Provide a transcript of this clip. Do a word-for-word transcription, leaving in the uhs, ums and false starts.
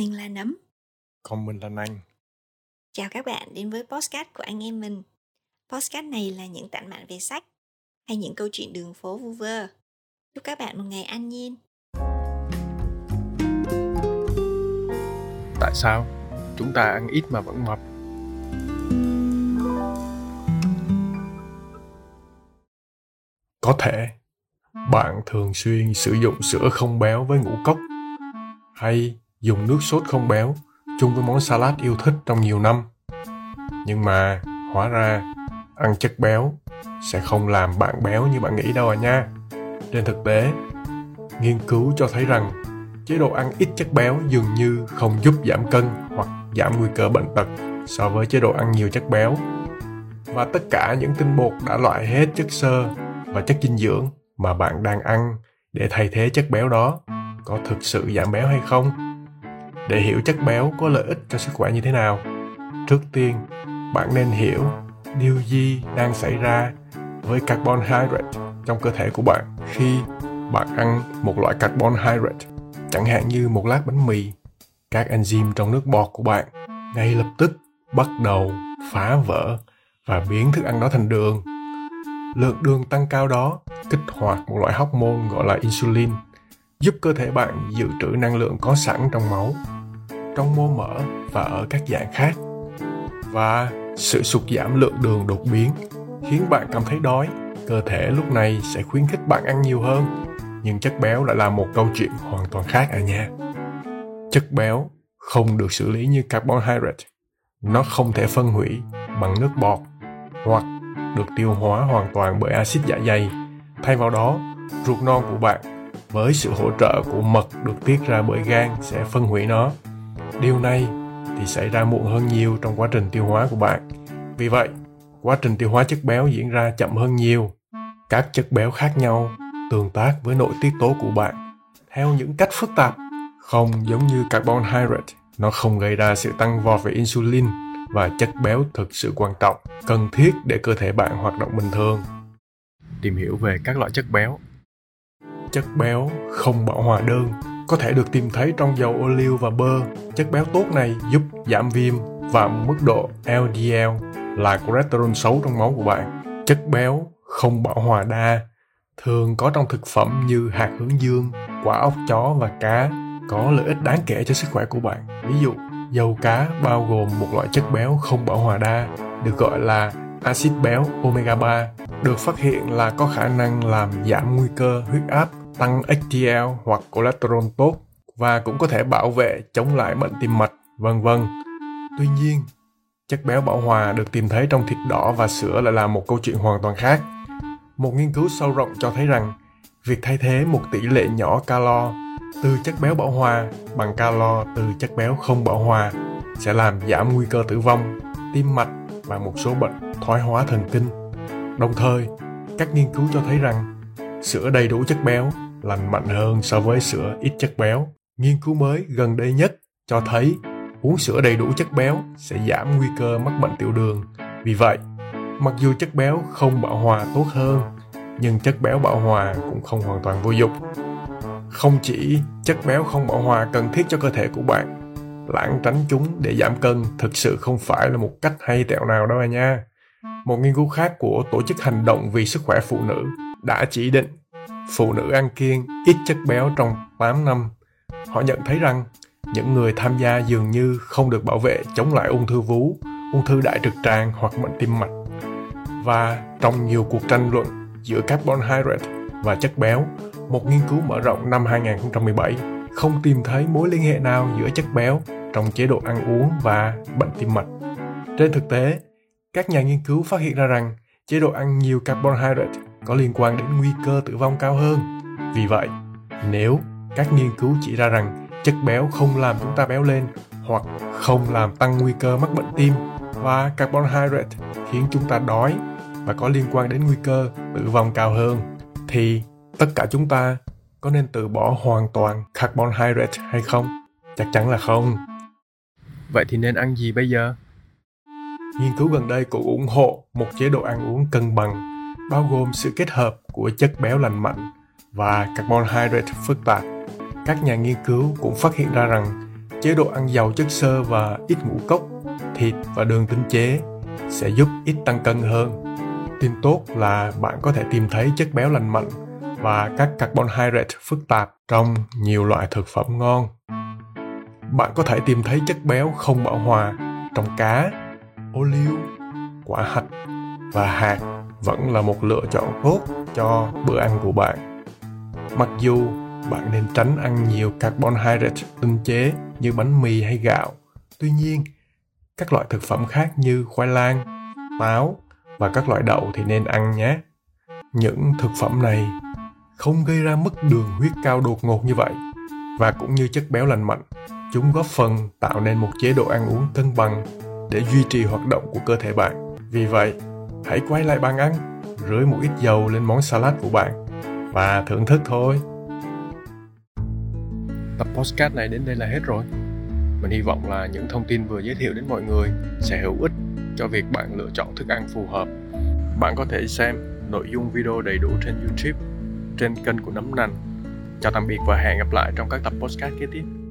Mình là Nấm. Còn mình là Nanh. Chào các bạn đến với podcast của anh em mình. Podcast này là những tản mạn về sách hay những câu chuyện đường phố vu vơ. Chúc các bạn một ngày an nhiên. Tại sao chúng ta ăn ít mà vẫn mập? Có thể bạn thường xuyên sử dụng sữa không béo với ngũ cốc, hay dùng nước sốt không béo chung với món salad yêu thích trong nhiều năm. Nhưng mà hóa ra ăn chất béo sẽ không làm bạn béo như bạn nghĩ đâu à nha. Trên thực tế, nghiên cứu cho thấy rằng chế độ ăn ít chất béo dường như không giúp giảm cân hoặc giảm nguy cơ bệnh tật so với chế độ ăn nhiều chất béo. Và tất cả những tinh bột đã loại hết chất xơ và chất dinh dưỡng mà bạn đang ăn để thay thế chất béo đó có thực sự giảm béo hay không? Để hiểu chất béo có lợi ích cho sức khỏe như thế nào, trước tiên bạn nên hiểu điều gì đang xảy ra với carbohydrate trong cơ thể của bạn khi bạn ăn một loại carbohydrate, chẳng hạn như một lát bánh mì. Các enzyme trong nước bọt của bạn ngay lập tức bắt đầu phá vỡ và biến thức ăn đó thành đường. Lượng đường tăng cao đó kích hoạt một loại hormone gọi là insulin, giúp cơ thể bạn dự trữ năng lượng có sẵn trong máu, trong mô mỡ và ở các dạng khác. Và sự sụt giảm lượng đường đột biến khiến bạn cảm thấy đói. Cơ thể lúc này sẽ khuyến khích bạn ăn nhiều hơn. Nhưng chất béo lại là một câu chuyện hoàn toàn khác à nha. Chất béo không được xử lý như carbohydrate. Nó không thể phân hủy bằng nước bọt hoặc được tiêu hóa hoàn toàn bởi axit dạ dày. Thay vào đó, ruột non của bạn với sự hỗ trợ của mật được tiết ra bởi gan sẽ phân hủy nó. Điều này thì xảy ra muộn hơn nhiều trong quá trình tiêu hóa của bạn. Vì vậy, quá trình tiêu hóa chất béo diễn ra chậm hơn nhiều. Các chất béo khác nhau tương tác với nội tiết tố của bạn theo những cách phức tạp. Không giống như carbohydrate, nó không gây ra sự tăng vọt về insulin, và chất béo thực sự quan trọng, cần thiết để cơ thể bạn hoạt động bình thường. Tìm hiểu về các loại chất béo. Chất béo không bão hòa đơn có thể được tìm thấy trong dầu ô liu và bơ. Chất béo tốt này giúp giảm viêm và mức độ L D L là cholesterol xấu trong máu của bạn. Chất béo không bão hòa đa thường có trong thực phẩm như hạt hướng dương, quả óc chó và cá, có lợi ích đáng kể cho sức khỏe của bạn. Ví dụ, dầu cá bao gồm một loại chất béo không bão hòa đa được gọi là axit béo omega ba, được phát hiện là có khả năng làm giảm nguy cơ huyết áp, tăng H D L hoặc cholesterol tốt, và cũng có thể bảo vệ chống lại bệnh tim mạch, vân vân. Tuy nhiên, chất béo bão hòa được tìm thấy trong thịt đỏ và sữa lại là một câu chuyện hoàn toàn khác. Một nghiên cứu sâu rộng cho thấy rằng việc thay thế một tỷ lệ nhỏ calo từ chất béo bão hòa bằng calo từ chất béo không bão hòa sẽ làm giảm nguy cơ tử vong, tim mạch và một số bệnh thoái hóa thần kinh. Đồng thời, các nghiên cứu cho thấy rằng sữa đầy đủ chất béo lành mạnh hơn so với sữa ít chất béo. Nghiên cứu mới gần đây nhất cho thấy uống sữa đầy đủ chất béo sẽ giảm nguy cơ mắc bệnh tiểu đường. Vì vậy, mặc dù chất béo không bão hòa tốt hơn, nhưng chất béo bão hòa cũng không hoàn toàn vô dụng. Không chỉ chất béo không bão hòa cần thiết cho cơ thể của bạn, lãng tránh chúng để giảm cân thực sự không phải là một cách hay tẹo nào đâu à nha. Một nghiên cứu khác của Tổ chức Hành động vì Sức khỏe Phụ nữ đã chỉ định phụ nữ ăn kiêng ít chất béo trong tám năm. Họ nhận thấy rằng những người tham gia dường như không được bảo vệ chống lại ung thư vú, ung thư đại trực tràng hoặc bệnh tim mạch. Và trong nhiều cuộc tranh luận giữa carbohydrate và chất béo, một nghiên cứu mở rộng năm hai không một bảy không tìm thấy mối liên hệ nào giữa chất béo trong chế độ ăn uống và bệnh tim mạch. Trên thực tế, các nhà nghiên cứu phát hiện ra rằng chế độ ăn nhiều carbohydrate có liên quan đến nguy cơ tử vong cao hơn. Vì vậy, nếu các nghiên cứu chỉ ra rằng chất béo không làm chúng ta béo lên hoặc không làm tăng nguy cơ mắc bệnh tim, và carbohydrate khiến chúng ta đói và có liên quan đến nguy cơ tử vong cao hơn, thì tất cả chúng ta có nên từ bỏ hoàn toàn carbohydrate hay không? Chắc chắn là không. Vậy thì nên ăn gì bây giờ? Nghiên cứu gần đây cũng ủng hộ một chế độ ăn uống cân bằng, bao gồm sự kết hợp của chất béo lành mạnh và carbohydrate phức tạp. Các nhà nghiên cứu cũng phát hiện ra rằng chế độ ăn giàu chất xơ và ít ngũ cốc, thịt và đường tinh chế sẽ giúp ít tăng cân hơn. Tin tốt là bạn có thể tìm thấy chất béo lành mạnh và các carbohydrate phức tạp trong nhiều loại thực phẩm ngon. Bạn có thể tìm thấy chất béo không bão hòa trong cá, ô liu, quả hạch và hạt vẫn là một lựa chọn tốt cho bữa ăn của bạn. Mặc dù bạn nên tránh ăn nhiều carbohydrate tinh chế như bánh mì hay gạo, tuy nhiên, các loại thực phẩm khác như khoai lang, táo và các loại đậu thì nên ăn nhé. Những thực phẩm này không gây ra mức đường huyết cao đột ngột như vậy, và cũng như chất béo lành mạnh, chúng góp phần tạo nên một chế độ ăn uống cân bằng để duy trì hoạt động của cơ thể bạn. Vì vậy, hãy quay lại bàn ăn, rưới một ít dầu lên món salad của bạn và thưởng thức thôi. Tập podcast này đến đây là hết rồi. Mình hy vọng là những thông tin vừa giới thiệu đến mọi người sẽ hữu ích cho việc bạn lựa chọn thức ăn phù hợp. Bạn có thể xem nội dung video đầy đủ trên YouTube, trên kênh của Nấm Nành. Chào tạm biệt và hẹn gặp lại trong các tập podcast kế tiếp.